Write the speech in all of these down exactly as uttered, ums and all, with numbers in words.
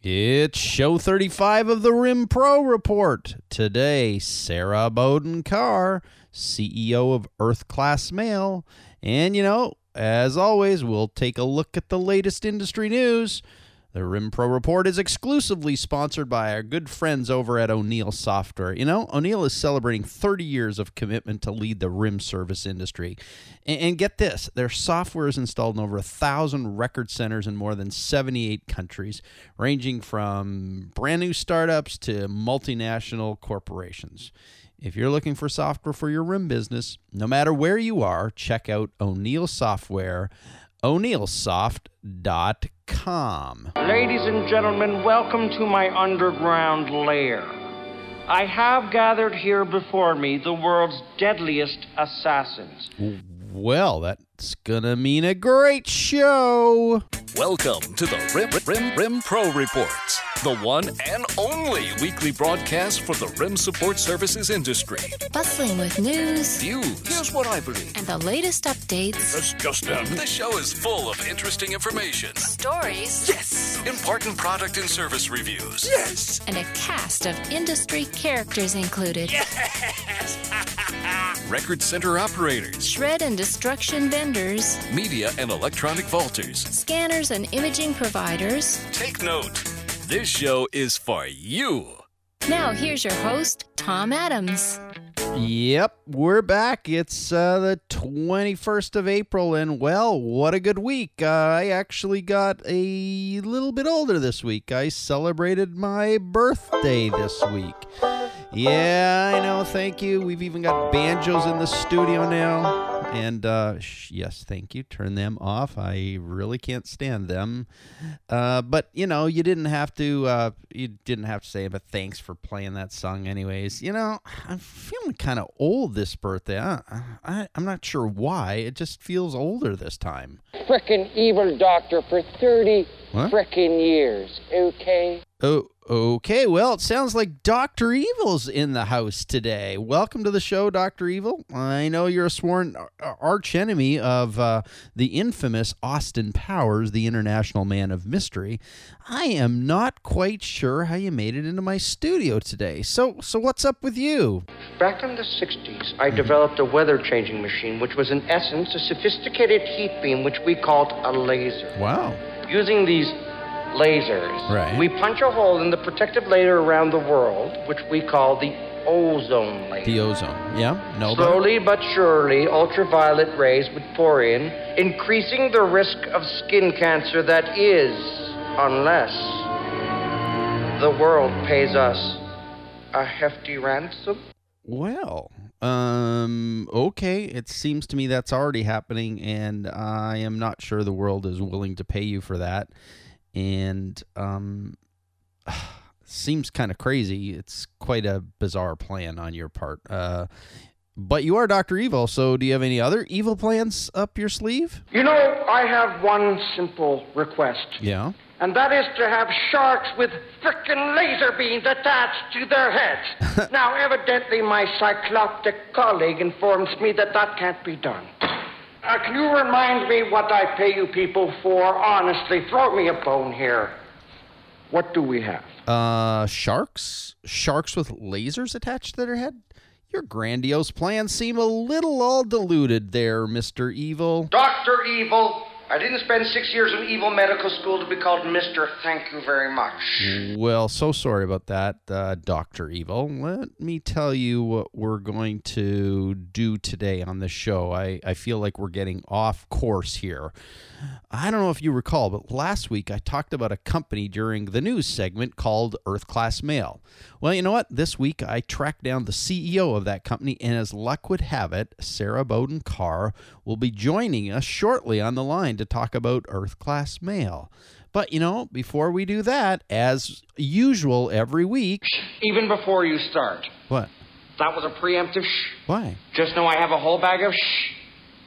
It's show thirty-five of the R I M Pro Report. Today, Sarah Bowden-Karr, C E O of Earth Class Mail. And, you know, as always, we'll take a look at the latest industry news. The R I M Pro Report is exclusively sponsored by our good friends over at O'Neill Software. You know, O'Neill is celebrating thirty years of commitment to lead the R I M service industry. And, and get this, their software is installed in over one thousand record centers in more than seventy-eight countries, ranging from brand new startups to multinational corporations. If you're looking for software for your R I M business, no matter where you are, check out O'Neill Software, O'Neill Soft dot com. Ladies and gentlemen, welcome to my underground lair. I have gathered here before me the world's deadliest assassins. Well, that's gonna mean a great show. Welcome to the RIM, RIM, RIM Pro Report, the one and only weekly broadcast for the R I M support services industry. Bustling with news, views, here's what I believe, and the latest updates. That's just them. The show is full of interesting information, stories, yes, important product and service reviews, yes, and a cast of industry characters included, yes, record center operators, shred and destruction vendors, media and electronic vaulters, scanners and imaging providers. Take note. This show is for you. Now, here's your host, Tom Adams. Yep, we're back. It's uh, the twenty-first of April, and, well, what a good week. Uh, I actually got a little bit older this week. I celebrated my birthday this week. Yeah, I know, thank you. We've even got banjos in the studio now. And, uh, sh- yes, thank you. Turn them off. I really can't stand them. Uh, but, you know, you didn't have to, uh, you didn't have to say, but thanks for playing that song anyways. You know, I'm feeling kind of old this birthday. I, I, I'm not sure why. It just feels older this time. Frickin' evil doctor for thirty what? Frickin' years, okay? Oh, okay. Well, it sounds like Doctor Evil's in the house today. Welcome to the show, Doctor Evil. I know you're a sworn archenemy of uh, the infamous Austin Powers, the international man of mystery. I am not quite sure how you made it into my studio today. So, so what's up with you? Back in the sixties, I developed a weather-changing machine, which was in essence a sophisticated heat beam, which we called a laser. Wow. Using these lasers. Right. We punch a hole in the protective layer around the world, which we call the ozone layer. The ozone, yeah. No. Slowly but surely, ultraviolet rays would pour in, increasing the risk of skin cancer that is, unless the world pays us a hefty ransom. Well, um, okay. It seems to me that's already happening, and I am not sure the world is willing to pay you for that. And um, seems kind of crazy. It's quite a bizarre plan on your part. Uh, but you are Doctor Evil, so do you have any other evil plans up your sleeve? You know, I have one simple request. Yeah? And that is to have sharks with frickin' laser beams attached to their heads. Now, evidently, my cycloptic colleague informs me that that can't be done. Uh, can you remind me what I pay you people for? Honestly, throw me a bone here. What do we have? Uh, sharks? Sharks with lasers attached to their head? Your grandiose plans seem a little all diluted there, Mister Evil. Doctor Evil, I didn't spend six years in evil medical school to be called Mister Thank you very much. Well, so sorry about that, uh, Doctor Evil. Let me tell you what we're going to do today on the show. I, I feel like we're getting off course here. I don't know if you recall, but last week I talked about a company during the news segment called Earth Class Mail. Well, you know what? This week I tracked down the C E O of that company, and as luck would have it, Sarah Bowden-Karr will be joining us shortly on the line to talk about Earth Class Mail. But, you know, before we do that, as usual every week... Even before you start. What? That was a preemptive shh. Why? Just know I have a whole bag of shh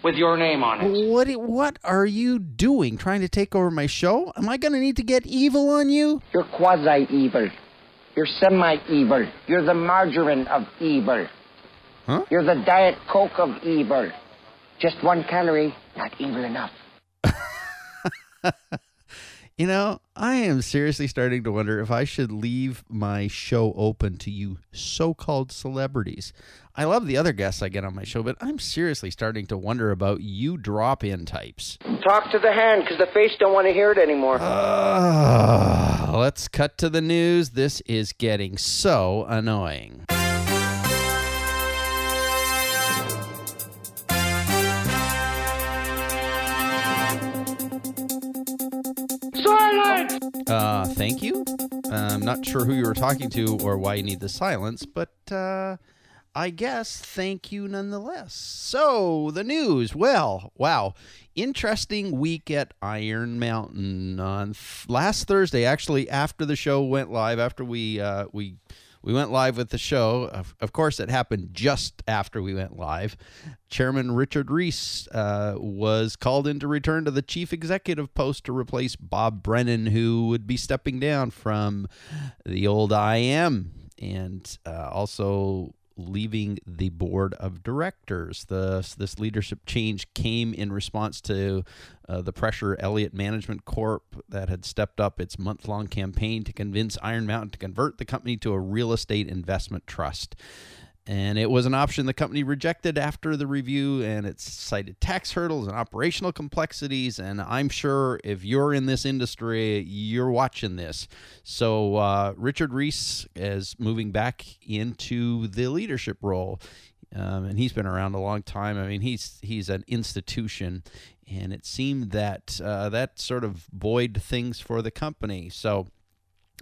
with your name on it. What, what are you doing? Trying to take over my show? Am I going to need to get evil on you? You're quasi-evil. You're semi-evil. You're the margarine of evil. Huh? You're the Diet Coke of evil. Just one calorie, not evil enough. You know, I am seriously starting to wonder if I should leave my show open to you so-called celebrities. I love the other guests I get on my show, but I'm seriously starting to wonder about you drop-in types. Talk to the hand, because the face don't want to hear it anymore. Uh, let's cut to the news. This is getting so annoying. Uh, thank you. Uh, I'm not sure who you were talking to or why you need the silence, but uh, I guess thank you nonetheless. So, the news. Well, wow. Interesting week at Iron Mountain. On th- last Thursday, actually, after the show went live, after we uh, we... We went live with the show. Of, of course, it happened just after we went live. Chairman Richard Reese uh, was called in to return to the chief executive post to replace Bob Brennan, who would be stepping down from the old I M and uh, also leaving the board of directors. The, this leadership change came in response to uh, the pressure Elliott Management Corporation that had stepped up its month-long campaign to convince Iron Mountain to convert the company to a real estate investment trust. And it was an option the company rejected after the review, and it cited tax hurdles and operational complexities. And I'm sure if you're in this industry, you're watching this. So uh, Richard Reese is moving back into the leadership role, um, and he's been around a long time. I mean, he's he's an institution, and it seemed that uh, that sort of buoyed things for the company. So,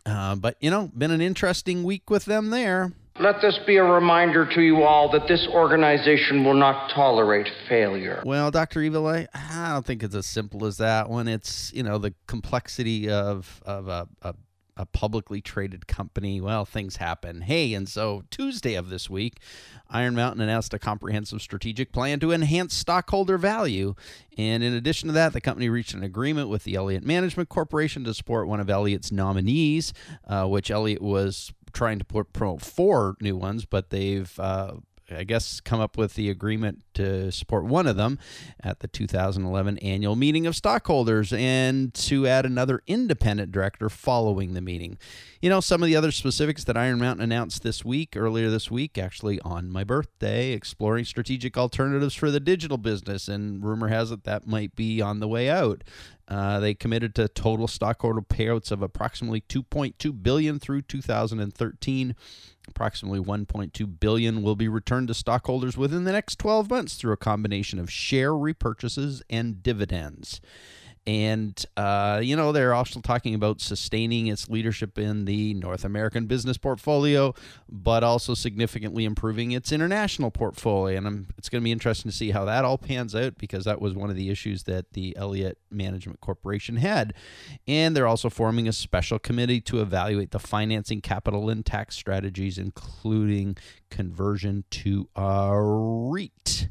uh, but, you know, been an interesting week with them there. Let this be a reminder to you all that this organization will not tolerate failure. Well, Doctor Evil, I, I don't think it's as simple as that when it's, you know, the complexity of of a, a, a publicly traded company. Well, things happen. Hey, and so Tuesday of this week, Iron Mountain announced a comprehensive strategic plan to enhance stockholder value. And in addition to that, the company reached an agreement with the Elliott Management Corporation to support one of Elliott's nominees, uh, which Elliott was trying to put promote four new ones, but they've, uh, I guess, come up with the agreement to support one of them at the two thousand eleven annual meeting of stockholders and to add another independent director following the meeting. You know, some of the other specifics that Iron Mountain announced this week, earlier this week, actually on my birthday, exploring strategic alternatives for the digital business, and rumor has it that might be on the way out. Uh, they committed to total stockholder payouts of approximately two point two billion dollars through two thousand thirteen. Approximately one point two billion dollars will be returned to stockholders within the next twelve months through a combination of share repurchases and dividends. And, uh, you know, they're also talking about sustaining its leadership in the North American business portfolio, but also significantly improving its international portfolio. And I'm, it's going to be interesting to see how that all pans out, because that was one of the issues that the Elliott Management Corporation had. And they're also forming a special committee to evaluate the financing, capital, and tax strategies, including conversion to a REIT.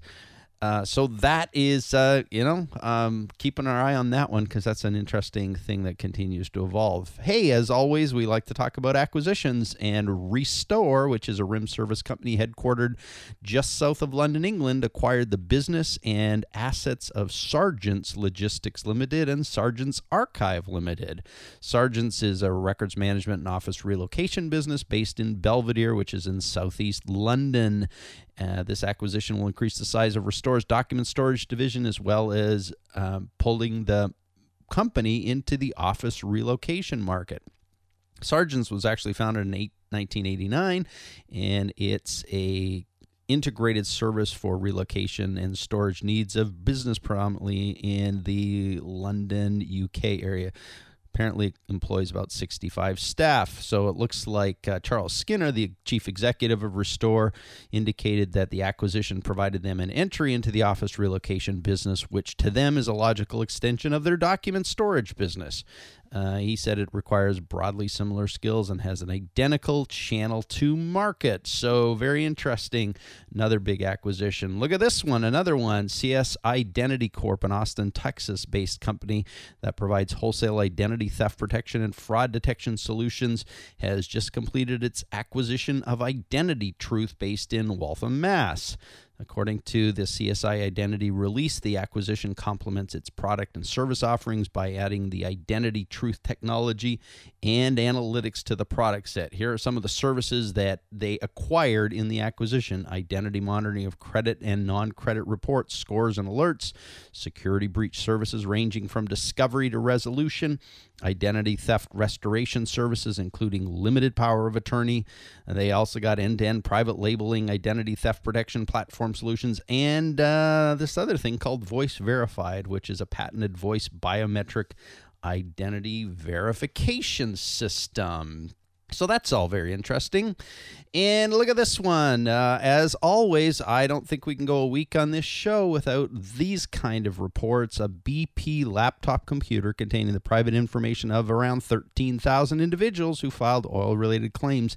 Uh, so that is, uh, you know, um, keeping our eye on that one, because that's an interesting thing that continues to evolve. Hey, as always, we like to talk about acquisitions, and Restore, which is a R I M service company headquartered just south of London, England, acquired the business and assets of Sargent's Logistics Limited and Sargent's Archive Limited. Sargent's is a records management and office relocation business based in Belvedere, which is in southeast London. Uh, this acquisition will increase the size of Restore's document storage division, as well as um, pulling the company into the office relocation market. Sargent's was actually founded in nineteen eighty-nine, and it's a integrated service for relocation and storage needs of business, predominantly in the London, U K area. Apparently employs about sixty-five staff. So it looks like uh, Charles Skinner, the chief executive of Restore, indicated that the acquisition provided them an entry into the office relocation business, which to them is a logical extension of their document storage business. Uh, he said it requires broadly similar skills and has an identical channel to market. So very interesting. Another big acquisition. Look at this one. Another one. C S I Identity Corp, an Austin, Texas-based company that provides wholesale identity theft protection and fraud detection solutions, has just completed its acquisition of Identity Truth, based in Waltham, Mass. According to the C S I Identity release, the acquisition complements its product and service offerings by adding the Identity Truth technology and analytics to the product set. Here are some of the services that they acquired in the acquisition: identity monitoring of credit and non-credit reports, scores and alerts, security breach services ranging from discovery to resolution, identity theft restoration services, including limited power of attorney. They also got end-to-end private labeling, identity theft protection platform solutions, and uh, this other thing called Voice Verified, which is a patented voice biometric identity verification system. So that's all very interesting. And look at this one. Uh, as always, I don't think we can go a week on this show without these kind of reports. A B P laptop computer containing the private information of around thirteen thousand individuals who filed oil-related claims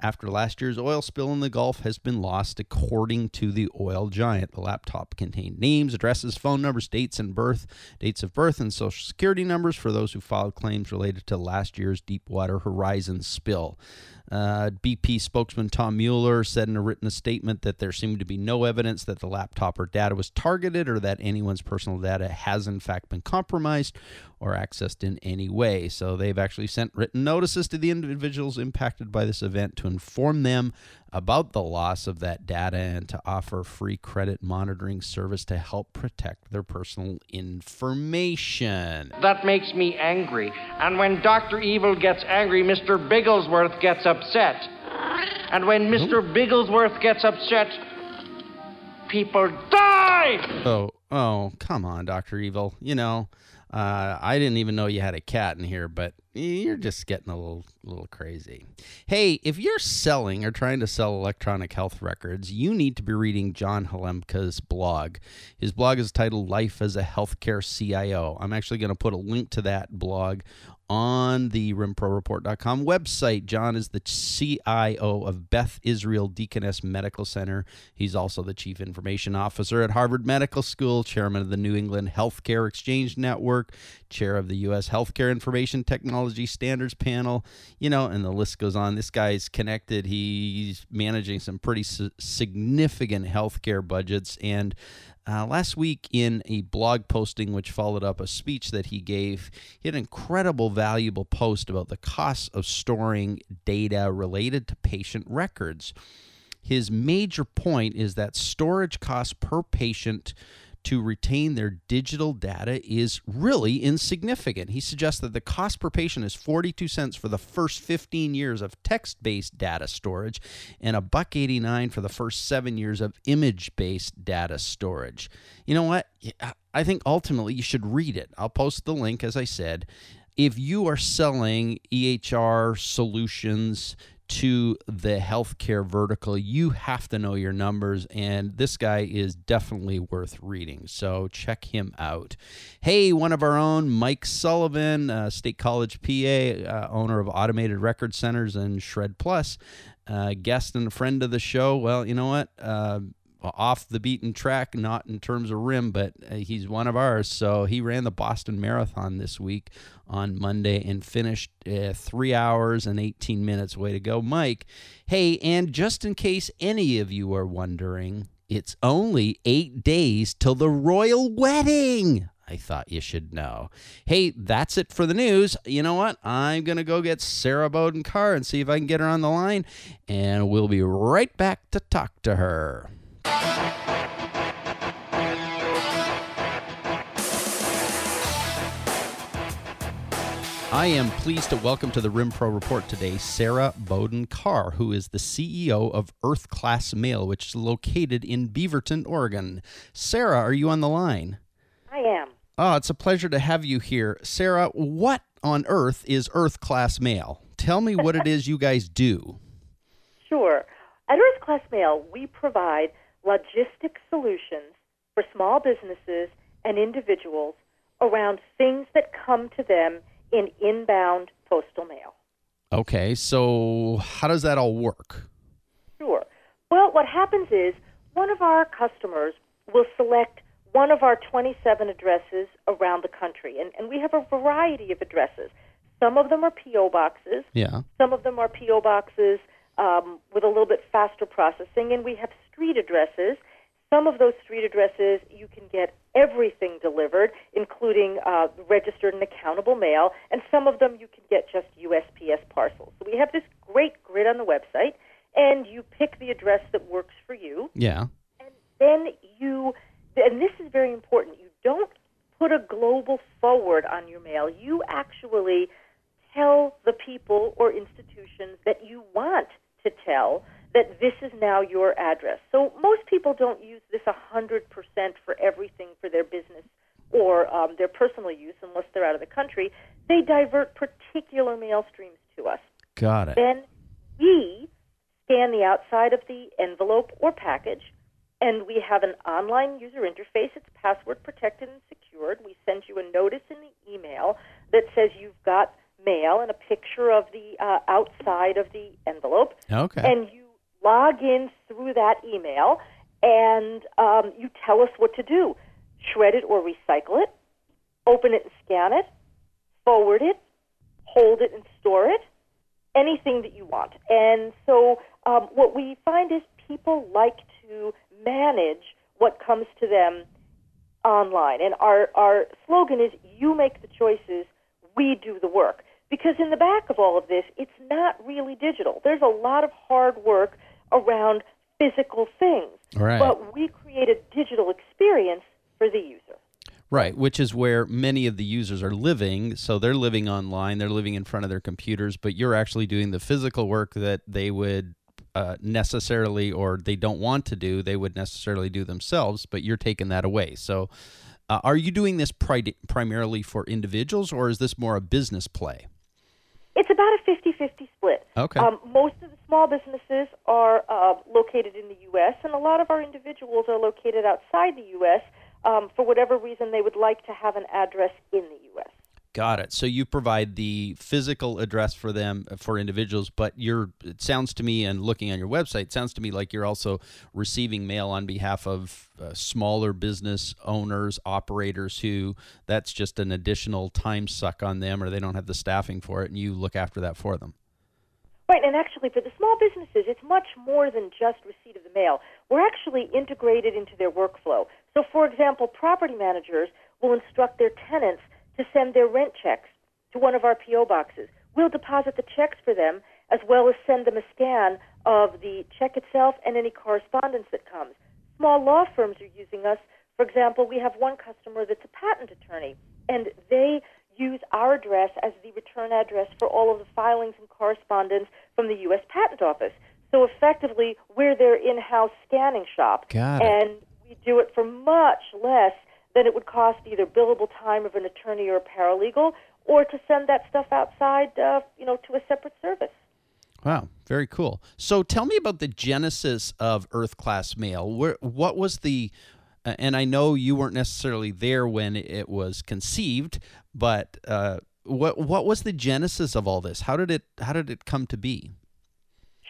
after last year's oil spill in the Gulf has been lost, according to the oil giant. The laptop contained names, addresses, phone numbers, dates and birth, dates of birth, and social security numbers for those who filed claims related to last year's Deepwater Horizon spill. Uh, B P spokesman Tom Mueller said in a written statement that there seemed to be no evidence that the laptop or data was targeted or that anyone's personal data has in fact been compromised or accessed in any way. So they've actually sent written notices to the individuals impacted by this event to inform them about the loss of that data and to offer free credit monitoring service to help protect their personal information. That makes me angry. And when Doctor Evil gets angry, Mister Bigglesworth gets upset. And when Mister Ooh. Bigglesworth gets upset, people die! Oh, oh, come on, Doctor Evil. You know, uh, I didn't even know you had a cat in here, but you're just getting a little little crazy. Hey, if you're selling or trying to sell electronic health records, you need to be reading John Halemka's blog. His blog is titled Life as a Healthcare C I O. I'm actually going to put a link to that blog on the rim pro report dot com website. John is the C I O of Beth Israel Deaconess Medical Center. He's also the Chief Information Officer at Harvard Medical School, Chairman of the New England Healthcare Exchange Network, Chair of the U S Healthcare Information Technology Standards Panel, you know, and the list goes on. This guy's connected. He's managing some pretty su- significant healthcare budgets. And uh, last week, in a blog posting which followed up a speech that he gave, he had an incredible, valuable post about the costs of storing data related to patient records. His major point is that storage costs per patient to retain their digital data is really insignificant. He suggests that the cost per patient is forty-two cents for the first fifteen years of text-based data storage and a buck eighty-nine for the first seven years of image-based data storage. You know what? I think ultimately you should read it. I'll post the link, as I said. If you are selling E H R solutions to the healthcare vertical, you have to know your numbers, and this guy is definitely worth reading, so check him out. Hey, one of our own, Mike Sullivan, uh, State College, P A, uh, owner of Automated Record Centers and Shred Plus, uh, guest and friend of the show. Well, you know what? Uh, off the beaten track, not in terms of R I M, but uh, he's one of ours. So he ran the Boston Marathon this week on Monday and finished uh, three hours and eighteen minutes. Way to go, Mike. Hey, and just in case any of you are wondering, it's only eight days till the royal wedding. I thought you should know. Hey, that's it for the news. You know what? I'm going to go get Sarah Bowden-Karr and see if I can get her on the line, and we'll be right back to talk to her. I am pleased to welcome to the R I M Pro Report today Sarah Bowden-Karr, who is the C E O of Earth Class Mail, which is located in Beaverton, Oregon. Sarah, are you on the line? I am. Oh, it's a pleasure to have you here. Sarah, what on earth is Earth Class Mail? Tell me what it is you guys do. Sure. At Earth Class Mail, we provide logistics solutions for small businesses and individuals around things that come to them in inbound postal mail. Okay, so how does that all work? Sure. Well, what happens is one of our customers will select one of our twenty-seven addresses around the country, and, and we have a variety of addresses. Some of them are P O boxes. Yeah. Some of them are P O boxes um, with a little bit faster processing, and we have street addresses. Some of those street addresses, you can get everything delivered, including uh, registered and accountable mail, and some of them you can get just U S P S parcels. So we have this great grid on the website, and you pick the address that works for you. Yeah. And then you, and this is very important, you don't put a global forward on your mail. You actually tell the people or institutions that you want to tell that this is now your address. So most people don't use this one hundred percent for everything for their business or um, their personal use unless they're out of the country. They divert particular mail streams to us. Got it. Then we scan the outside of the envelope or package, and we have an online user interface. It's password protected and secured. We send you a notice in the email that says you've got mail and a picture of the uh, outside of the envelope. Okay. And you log in through that email, and um, you tell us what to do. Shred it or recycle it, open it and scan it, forward it, hold it and store it, anything that you want. And so um, what we find is people like to manage what comes to them online. And our, our slogan is, you make the choices, we do the work. Because in the back of all of this, it's not really digital. There's a lot of hard work around physical things. Right. But we create a digital experience for the user. Right, which is where many of the users are living. So they're living online, they're living in front of their computers, but you're actually doing the physical work that they would uh, necessarily, or they don't want to do, they would necessarily do themselves, but you're taking that away. So uh, are you doing this pri- primarily for individuals, or is this more a business play? It's about a fifty-fifty split. Okay. Um, most of the small businesses are uh, located in the U S, and a lot of our individuals are located outside the U S. Um, for whatever reason, they would like to have an address in the U S. Got it. So you provide the physical address for them, for individuals, but you're, it sounds to me, and looking on your website, it sounds to me like you're also receiving mail on behalf of uh, smaller business owners, operators who that's just an additional time suck on them, or they don't have the staffing for it, and you look after that for them. Right, and actually for the small businesses, it's much more than just receipt of the mail. We're actually integrated into their workflow. So, for example, property managers will instruct their tenants to send their rent checks to one of our P O boxes. We'll deposit the checks for them as well as send them a scan of the check itself and any correspondence that comes. Small law firms are using us. For example, we have one customer that's a patent attorney, and they use our address as the return address for all of the filings and correspondence from the U S. Patent Office. So effectively, we're their in-house scanning shop. Got it. And we do it for much less than it would cost either billable time of an attorney or a paralegal, or to send that stuff outside, uh, you know, to a separate service. Wow, very cool. So tell me about the genesis of Earth Class Mail. Where, what was the... And I know you weren't necessarily there when it was conceived, but uh, what what was the genesis of all this? How did it how did it come to be?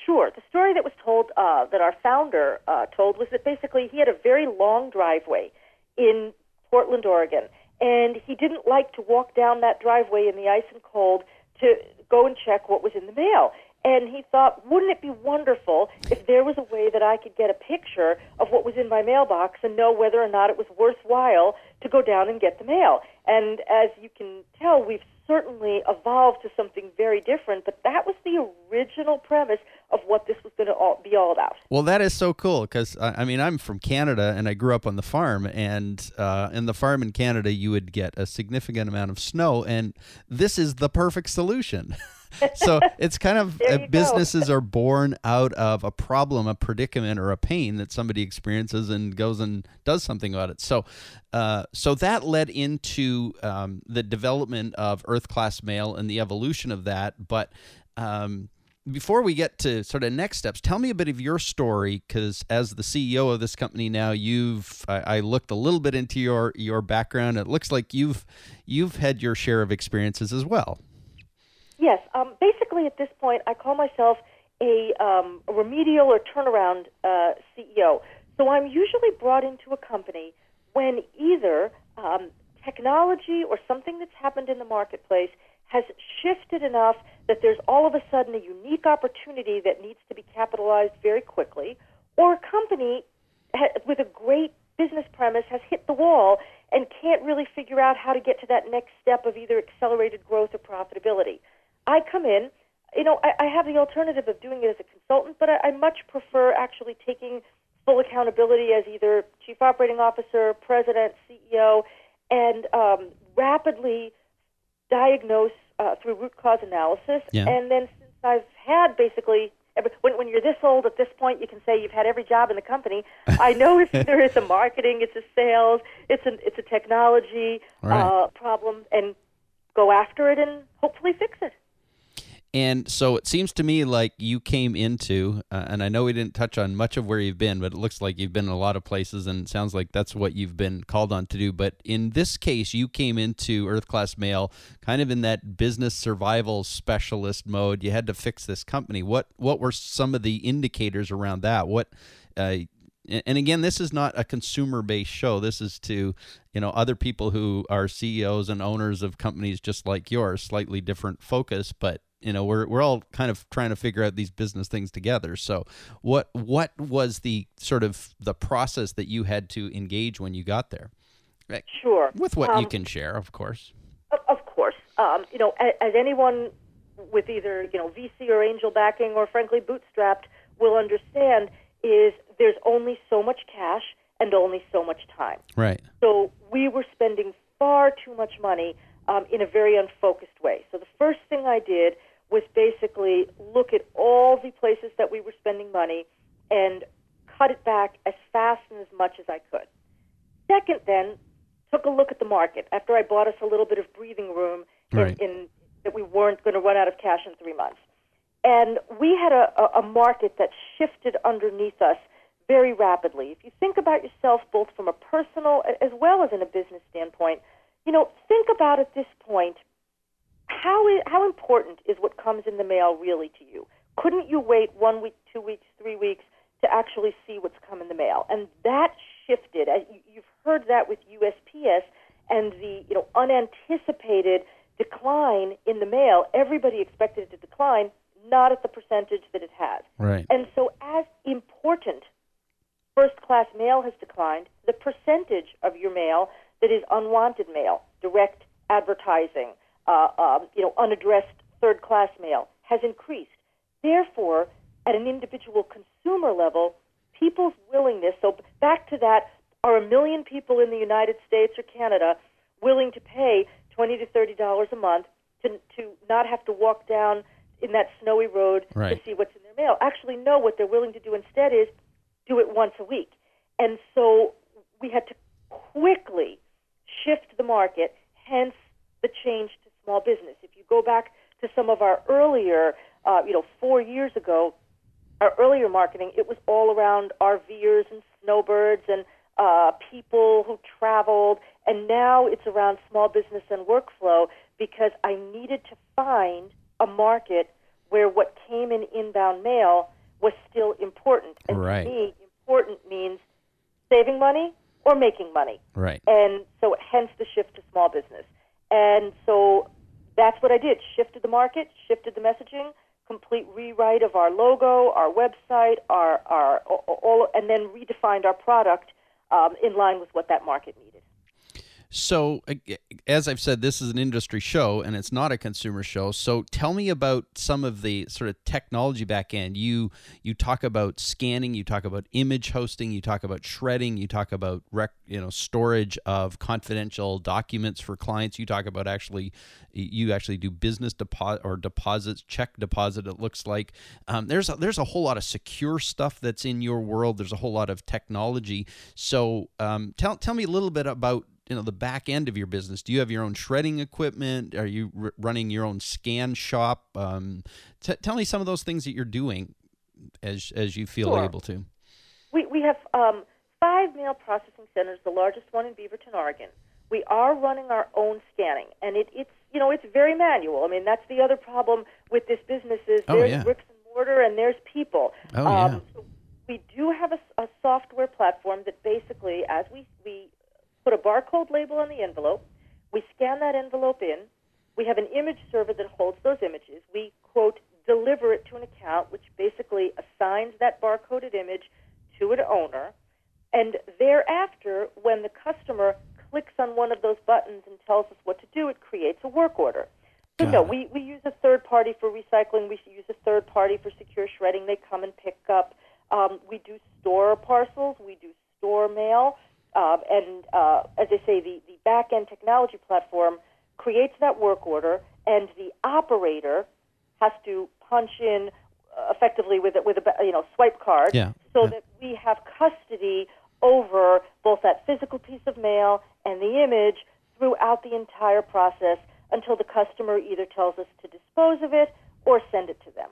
Sure. The story that was told uh, that our founder uh, told was that basically he had a very long driveway in Portland, Oregon, and he didn't like to walk down that driveway in the ice and cold to go and check what was in the mail. And he thought, wouldn't it be wonderful if there was a way that I could get a picture of what was in my mailbox and know whether or not it was worthwhile to go down and get the mail? And as you can tell, we've certainly evolved to something very different, but that was the original premise of what this was going to be all about. Well, that is so cool because, I mean, I'm from Canada and I grew up on the farm, and uh, in the farm in Canada, you would get a significant amount of snow, and this is the perfect solution. So it's kind of uh, businesses are born out of a problem, a predicament, or a pain that somebody experiences and goes and does something about it. So uh, so that led into um, the development of Earth Class Mail and the evolution of that. But um, before we get to sort of next steps, tell me a bit of your story, because as the C E O of this company now, you've I, I looked a little bit into your, your background. It looks like you've you've had your share of experiences as well. Yes. Um, basically, at this point, I call myself a, um, a remedial or turnaround uh, C E O. So I'm usually brought into a company when either um, technology or something that's happened in the marketplace has shifted enough that there's all of a sudden a unique opportunity that needs to be capitalized very quickly, or a company with a great business premise has hit the wall and can't really figure out how to get to that next step of either accelerated growth or profitability. I come in, you know, I, I have the alternative of doing it as a consultant, but I, I much prefer actually taking full accountability as either chief operating officer, president, C E O, and um, rapidly diagnose uh, through root cause analysis. Yeah. And then since I've had basically... When, when you're this old at this point, you can say you've had every job in the company. I know it's either it's a marketing, it's a sales, it's an it's a technology right. uh, problem, and go after it and hopefully fix it. And so it seems to me like you came into, uh, and I know we didn't touch on much of where you've been, but it looks like you've been in a lot of places, and it sounds like that's what you've been called on to do. But in this case, you came into Earth Class Mail kind of in that business survival specialist mode. You had to fix this company. What what were some of the indicators around that? What, uh, and again, this is not a consumer-based show. This is to, you know, other people who are C E Os and owners of companies just like yours, slightly different focus, but you know, we're we're all kind of trying to figure out these business things together. So what what was the sort of the process that you had to engage when you got there? Sure. With what um, you can share, of course. Of course. Um, you know, as, as anyone with either, you know, V C or angel backing or frankly bootstrapped will understand is there's only so much cash and only so much time. Right. So we were spending far too much money um, in a very unfocused way. So the first thing I did was basically look at all the places that we were spending money and cut it back as fast and as much as I could. Second, then, took a look at the market after I bought us a little bit of breathing room right. in, in that we weren't going to run out of cash in three months. And we had a, a market that shifted underneath us very rapidly. If you think about yourself both from a personal as well as in a business standpoint, you know, think about at this point, How is, how important is what comes in the mail really to you? Couldn't you wait one week, two weeks, three weeks to actually see what's come in the mail? And that shifted. You've heard that with U S P S and the you know unanticipated decline in the mail. Everybody expected it to decline, not at the percentage that it has. Right. And so as important, first-class mail has declined, the percentage of your mail that is unwanted mail, direct advertising, Uh, um, you know, unaddressed third-class mail has increased. Therefore, at an individual consumer level, people's willingness, so back to that, are a million people in the United States or Canada willing to pay twenty to thirty dollars a month to, to not have to walk down in that snowy road right. to see what's in their mail? Actually, no, what they're willing to do instead is do it once a week. And so we had to quickly shift the market, hence the change to small business. If you go back to some of our earlier, uh, you know, four years ago, our earlier marketing, it was all around RVers and snowbirds and uh, people who traveled, and now it's around small business and workflow because I needed to find a market where what came in inbound mail was still important. And right. to me, important means saving money or making money. Right. And so hence the shift to small business. And so that's what I did, shifted the market, shifted the messaging, complete rewrite of our logo, our website, our our all, and then redefined our product um, in line with what that market needed. So as I've said, this is an industry show and it's not a consumer show. So tell me about some of the sort of technology back end. You you talk about scanning, you talk about image hosting, you talk about shredding, you talk about rec, you know storage of confidential documents for clients. You talk about actually you actually do business deposit or deposits, check deposit. It looks like um, there's a, there's a whole lot of secure stuff that's in your world. There's a whole lot of technology. So um, tell tell me a little bit about you know, the back end of your business. Do you have your own shredding equipment? Are you r- running your own scan shop? Um, t- tell me some of those things that you're doing as as you feel sure. able to. We we have um, five mail processing centers, the largest one in Beaverton, Oregon. We are running our own scanning, and it, it's, you know, it's very manual. I mean, that's the other problem with this business is there's oh, yeah. bricks and mortar and there's people. Oh, um, yeah. So we do have a, a software platform that basically, as we, we put a barcode label on the envelope, we scan that envelope in, we have an image server that holds those images, we, quote, deliver it to an account, which basically assigns that barcoded image to an owner, And thereafter, when the customer clicks on one of those buttons and tells us what to do, it creates a work order. So Got no, we, we use a third party for recycling. We use a third party for secure shredding. They come and pick up. Um, we do store parcels. We do store mail. Um, and uh, as I say, the, the back-end technology platform creates that work order, and the operator has to punch in uh, effectively with a, with a you know swipe card, yeah. so yeah. that we have custody over both that physical piece of mail and the image throughout the entire process until the customer either tells us to dispose of it or send it to them.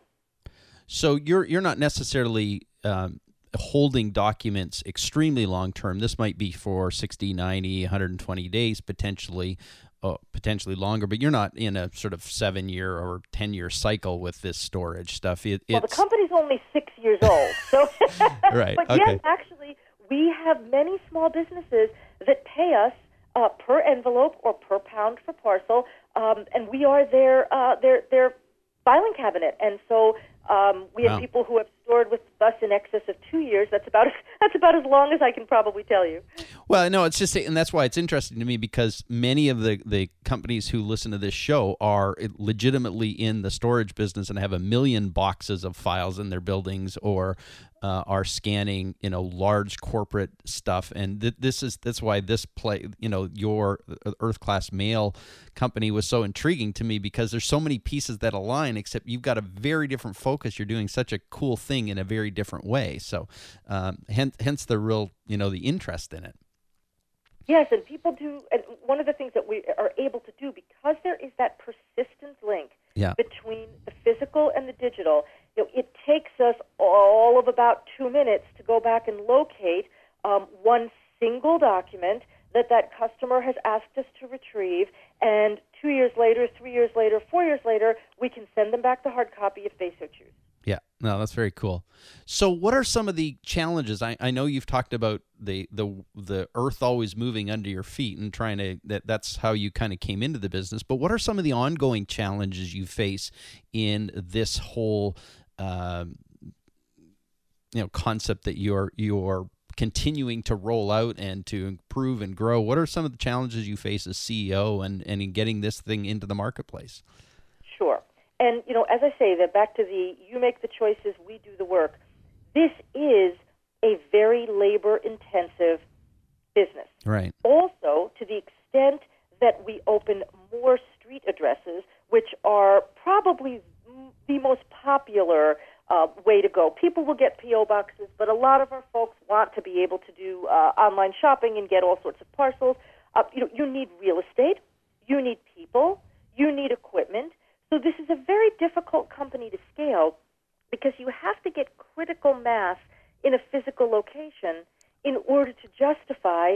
So you're you're not necessarily um, holding documents extremely long term. This might be for sixty, ninety, one hundred twenty days potentially, uh, potentially longer, but you're not in a sort of seven-year or ten-year cycle with this storage stuff. It, well, the company's only six years old. So right. But okay. yes, actually, we have many small businesses that pay us uh, per envelope or per pound for parcel, um, and we are their, uh, their, their filing cabinet. And so um, we have wow. people who have stored with us in excess of two years. That's about, that's about as long as I can probably tell you. Well, no, it's just, and that's why it's interesting to me, because many of the, the companies who listen to this show are legitimately in the storage business and have a million boxes of files in their buildings, or Uh, are scanning, you know, large corporate stuff, and th- this is that's why this play, you know, your Earth Class Mail company was so intriguing to me, because there's so many pieces that align. Except you've got a very different focus. You're doing such a cool thing in a very different way. So, um, hence, hence the real, you know, the interest in it. Yes, and people do. And one of the things that we are able to do, because there is that persistent link yeah. between the physical and the digital. You know, it takes us all of about two minutes to go back and locate um, one single document that that customer has asked us to retrieve, and two years later, three years later, four years later, we can send them back the hard copy if they so choose. Yeah, no, that's very cool. So what are some of the challenges? I, I know you've talked about the, the the earth always moving under your feet and trying to, that that's how you kind of came into the business, but what are some of the ongoing challenges you face in this whole Um, you know, concept that you're you're continuing to roll out and to improve and grow? What are some of the challenges you face as C E O and, and in getting this thing into the marketplace? Sure. And, you know, as I say, that back to the you make the choices, we do the work. This is a very labor-intensive business. Right. Also, to the extent that we open more street addresses, which are probably the most popular uh, way to go. People will get P O boxes, but a lot of our folks want to be able to do uh, online shopping and get all sorts of parcels. Uh, you know, you need real estate, you need people, you need equipment. So this is a very difficult company to scale, because you have to get critical mass in a physical location in order to justify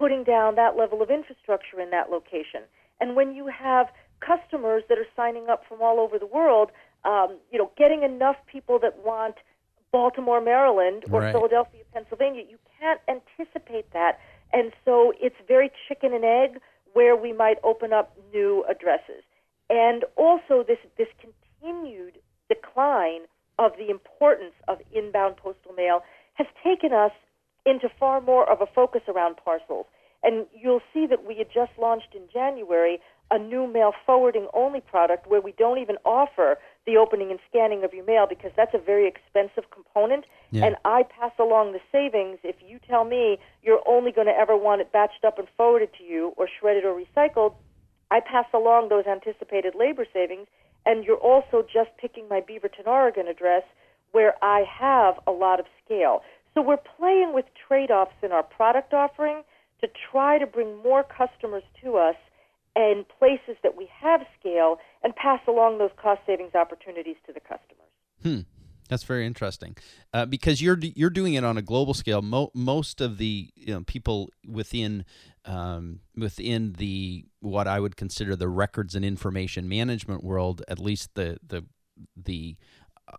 putting down that level of infrastructure in that location. And when you have customers that are signing up from all over the world, Um, you know, getting enough people that want Baltimore, Maryland, or right. Philadelphia, Pennsylvania, you can't anticipate that. And so it's very chicken and egg, where we might open up new addresses. And also this, this continued decline of the importance of inbound postal mail has taken us into far more of a focus around parcels. And you'll see that we had just launched in January a new mail forwarding only product, where we don't even offer the opening and scanning of your mail, because that's a very expensive component. Yeah. And I pass along the savings if you tell me you're only going to ever want it batched up and forwarded to you or shredded or recycled. I pass along those anticipated labor savings, and you're also just picking my Beaverton, Oregon address, where I have a lot of scale. So we're playing with trade-offs in our product offering to try to bring more customers to us and places that we have scale, and pass along those cost savings opportunities to the customers. Hmm. That's very interesting, uh, because you're you're doing it on a global scale. Mo- most of the you know, people within um, within the what I would consider the records and information management world, at least the the the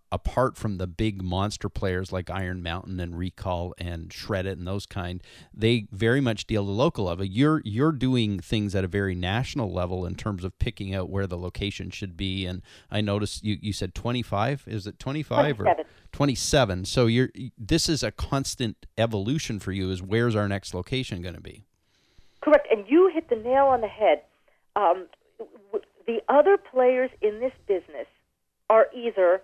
apart from the big monster players like Iron Mountain and Recall and Shredit and those kind, they very much deal the local level. You're you're doing things at a very national level in terms of picking out where the location should be. And I noticed you, you said twenty-five. Is it twenty-five? twenty-seven. Or twenty-seven. So you're, this is a constant evolution for you, is where's our next location going to be? Correct. And you hit the nail on the head. Um, the other players in this business are either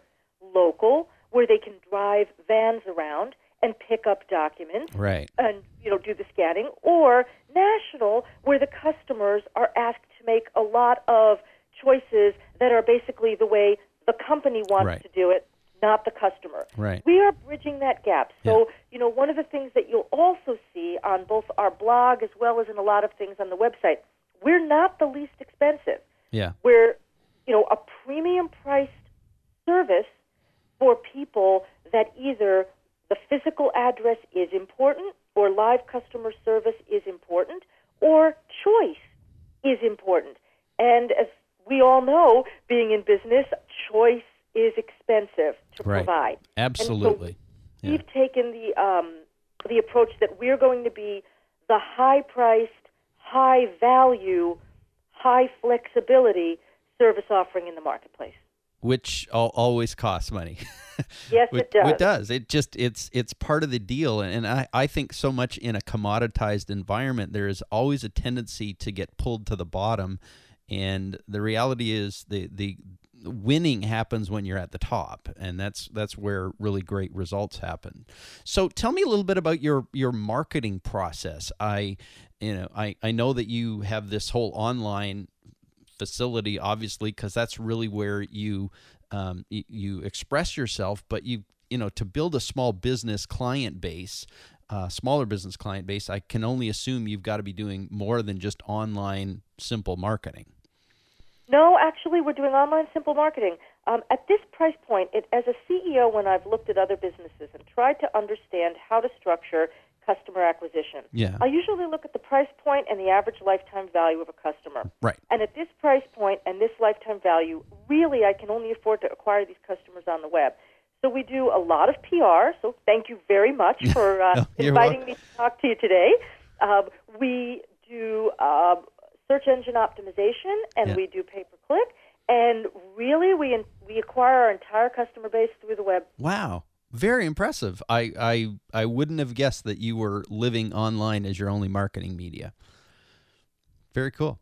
local, where they can drive vans around and pick up documents, right, and you know do the scanning, or national, where the customers are asked to make a lot of choices that are basically the way the company wants right. to do it, not the customer. Right. We are bridging that gap. So, yeah. you know, one of the things that you'll also see on both our blog as well as in a lot of things on the website, we're not the least expensive. Yeah. We're, you know, a premium priced service for people that either the physical address is important, or live customer service is important, or choice is important. And as we all know, being in business, choice is expensive to right. provide. Absolutely. And so we've yeah. taken the um, the approach that we're going to be the high-priced, high-value, high-flexibility service offering in the marketplace. Which always costs money. Yes, it does. It does. It just it's it's part of the deal, and I, I think so much in a commoditized environment, there is always a tendency to get pulled to the bottom, and the reality is the the winning happens when you're at the top, and that's that's where really great results happen. So tell me a little bit about your your marketing process. I you know I, I know that you have this whole online facility, obviously, because that's really where you um, y- you express yourself. But you you know to build a small business client base, uh, smaller business client base, I can only assume you've got to be doing more than just online simple marketing. No, actually, we're doing online simple marketing um, at this price point. It, as a C E O, when I've looked at other businesses and tried to understand how to structure customer acquisition. Yeah. I usually look at the price point and the average lifetime value of a customer. Right. And at this price point and this lifetime value, really I can only afford to acquire these customers on the web. So we do a lot of P R, so thank you very much for uh, no, inviting me to talk to you today. Uh, we do uh, search engine optimization, and yeah. we do pay-per-click, and really we in- we acquire our entire customer base through the web. Wow. Very impressive. I, I I wouldn't have guessed that you were living online as your only marketing media. Very cool.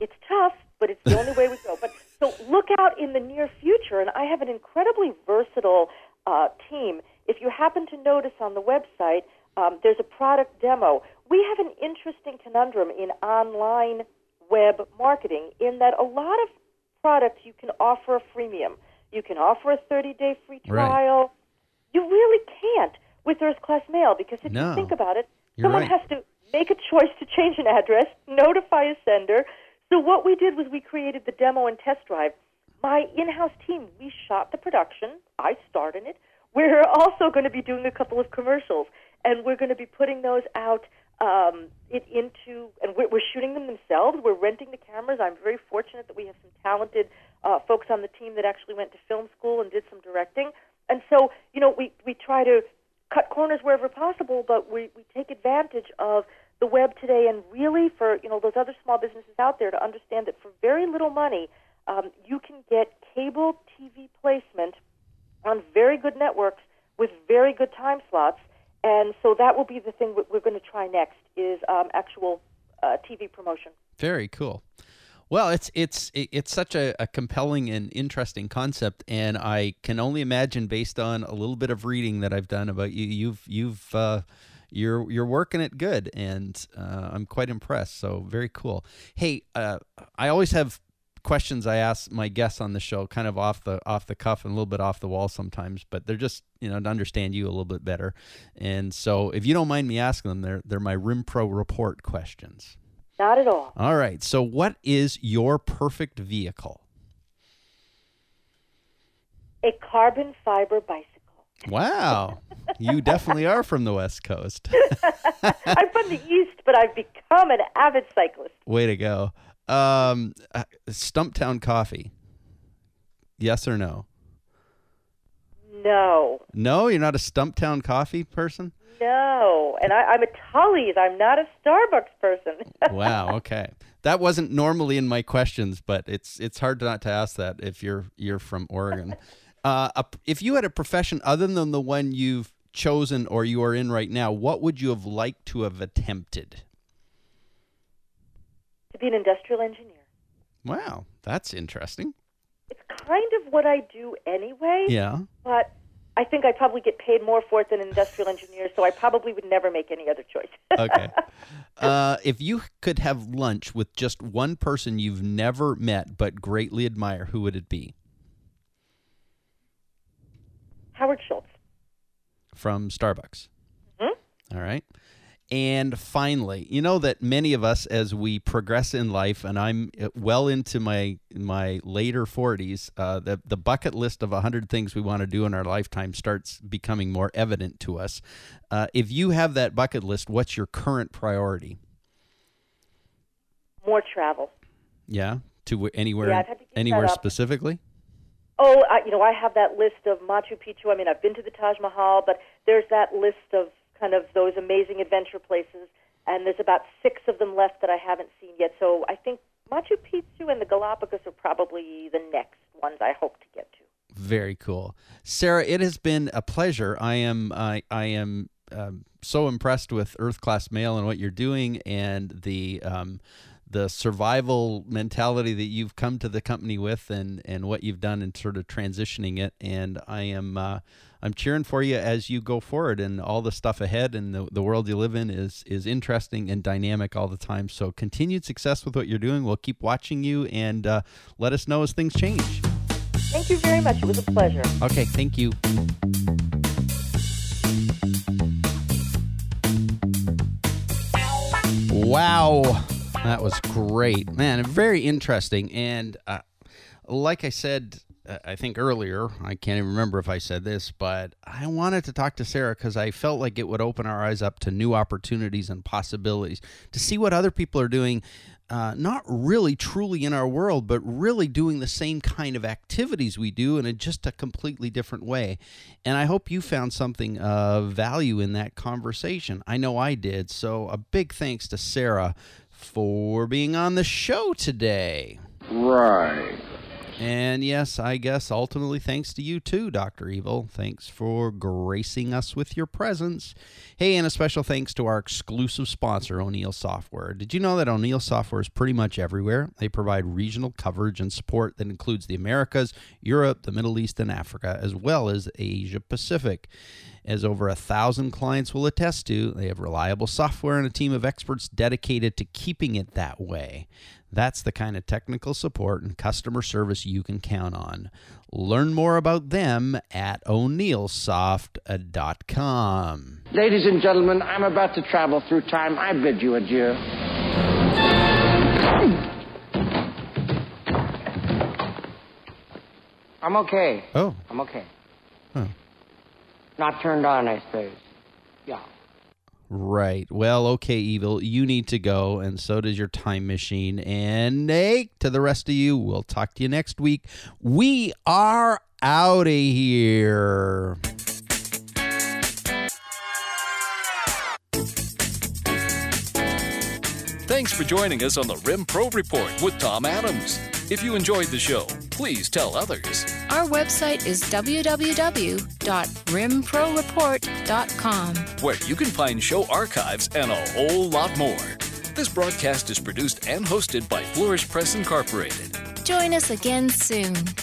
It's tough, but it's the only way we go. But so look out in the near future, and I have an incredibly versatile uh, team. If you happen to notice on the website, um, there's a product demo. We have an interesting conundrum in online web marketing in that a lot of products you can offer a freemium. You can offer a thirty-day free trial. Right. You really can't with Earth Class Mail, because if no. you think about it, You're someone right. has to make a choice to change an address, notify a sender. So what we did was we created the demo and test drive. My in-house team, we shot the production. I starred in it. We're also going to be doing a couple of commercials, and we're going to be putting those out um, it into, and we're, we're shooting them themselves. We're renting the cameras. I'm very fortunate that we have some talented Uh, folks on the team that actually went to film school and did some directing. And so, you know, we, we try to cut corners wherever possible, but we, we take advantage of the web today, and really for, you know, those other small businesses out there to understand that for very little money, um, you can get cable T V placement on very good networks with very good time slots. And so that will be the thing that we're going to try next is um, actual uh, T V promotion. Very cool. Well, it's it's it's such a, a compelling and interesting concept, and I can only imagine, based on a little bit of reading that I've done about you, you've you've uh, you're you're working it good, and uh, I'm quite impressed. So very cool. Hey, uh, I always have questions I ask my guests on the show, kind of off the off the cuff and a little bit off the wall sometimes, but they're just you know to understand you a little bit better. And so, if you don't mind me asking them, they're they're my R I M Pro Report questions. Not at all. All right. So what is your perfect vehicle? A carbon fiber bicycle. Wow. You definitely are from the West Coast. I'm from the East, but I've become an avid cyclist. Way to go. Um, Stumptown coffee. Yes or no? No. No? You're not a Stumptown coffee person? No, and I, I'm a Tully's. I'm not a Starbucks person. Wow. Okay, that wasn't normally in my questions, but it's it's hard not to ask that if you're you're from Oregon. uh, a, if you had a profession other than the one you've chosen or you are in right now, what would you have liked to have attempted? To be an industrial engineer. Wow, that's interesting. It's kind of what I do anyway. Yeah. But I think I probably get paid more for it than an industrial engineer, so I probably would never make any other choice. Okay. Uh, if you could have lunch with just one person you've never met but greatly admire, who would it be? Howard Schultz. From Starbucks. Mm-hmm. All right. And finally, you know that many of us, as we progress in life, and I'm well into my my later forties, uh, the, the bucket list of one hundred things we want to do in our lifetime starts becoming more evident to us. Uh, if you have that bucket list, what's your current priority? More travel. Yeah? To anywhere, yeah, I've had to keep anywhere that up. Specifically? Oh, I, you know, I have that list of Machu Picchu. I mean, I've been to the Taj Mahal, but there's that list of kind of those amazing adventure places, and there's about six of them left that I haven't seen yet. So I think Machu Picchu and the Galapagos are probably the next ones I hope to get to. Very cool. Sarah, it has been a pleasure. I am I, I am um, so impressed with Earth Class Mail and what you're doing, and the um, the survival mentality that you've come to the company with, and, and what you've done in sort of transitioning it. And I am uh, I'm cheering for you as you go forward, and all the stuff ahead, and the, the world you live in is is interesting and dynamic all the time. So continued success with what you're doing. We'll keep watching you, and uh, let us know as things change. Thank you very much. It was a pleasure. Okay, thank you. Wow. That was great, man. Very interesting. And uh, like I said, uh, I think earlier, I can't even remember if I said this, but I wanted to talk to Sarah because I felt like it would open our eyes up to new opportunities and possibilities, to see what other people are doing, uh, not really truly in our world, but really doing the same kind of activities we do in a, just a completely different way. And I hope you found something of value in that conversation. I know I did. So a big thanks to Sarah for being on the show today. Right. And yes, I guess ultimately thanks to you too, Doctor Evil. Thanks for gracing us with your presence. Hey, and a special thanks to our exclusive sponsor, O'Neill Software. Did you know that O'Neill Software is pretty much everywhere? They provide regional coverage and support that includes the Americas, Europe, the Middle East, and Africa, as well as Asia Pacific. As over a thousand clients will attest to, they have reliable software and a team of experts dedicated to keeping it that way. That's the kind of technical support and customer service you can count on. Learn more about them at O'Neill Soft dot com. Ladies and gentlemen, I'm about to travel through time. I bid you adieu. I'm okay. Oh. I'm okay. Huh. Not turned on, I suppose. Yeah. Right. Well, okay, Evil, you need to go, and so does your time machine. And hey, to the rest of you, we'll talk to you next week. We are out of here. Thanks for joining us on the R I M Pro Report with Tom Adams. If you enjoyed the show, please tell others. Our website is w w w dot rim pro report dot com, where you can find show archives and a whole lot more. This broadcast is produced and hosted by Flourish Press Incorporated. Join us again soon.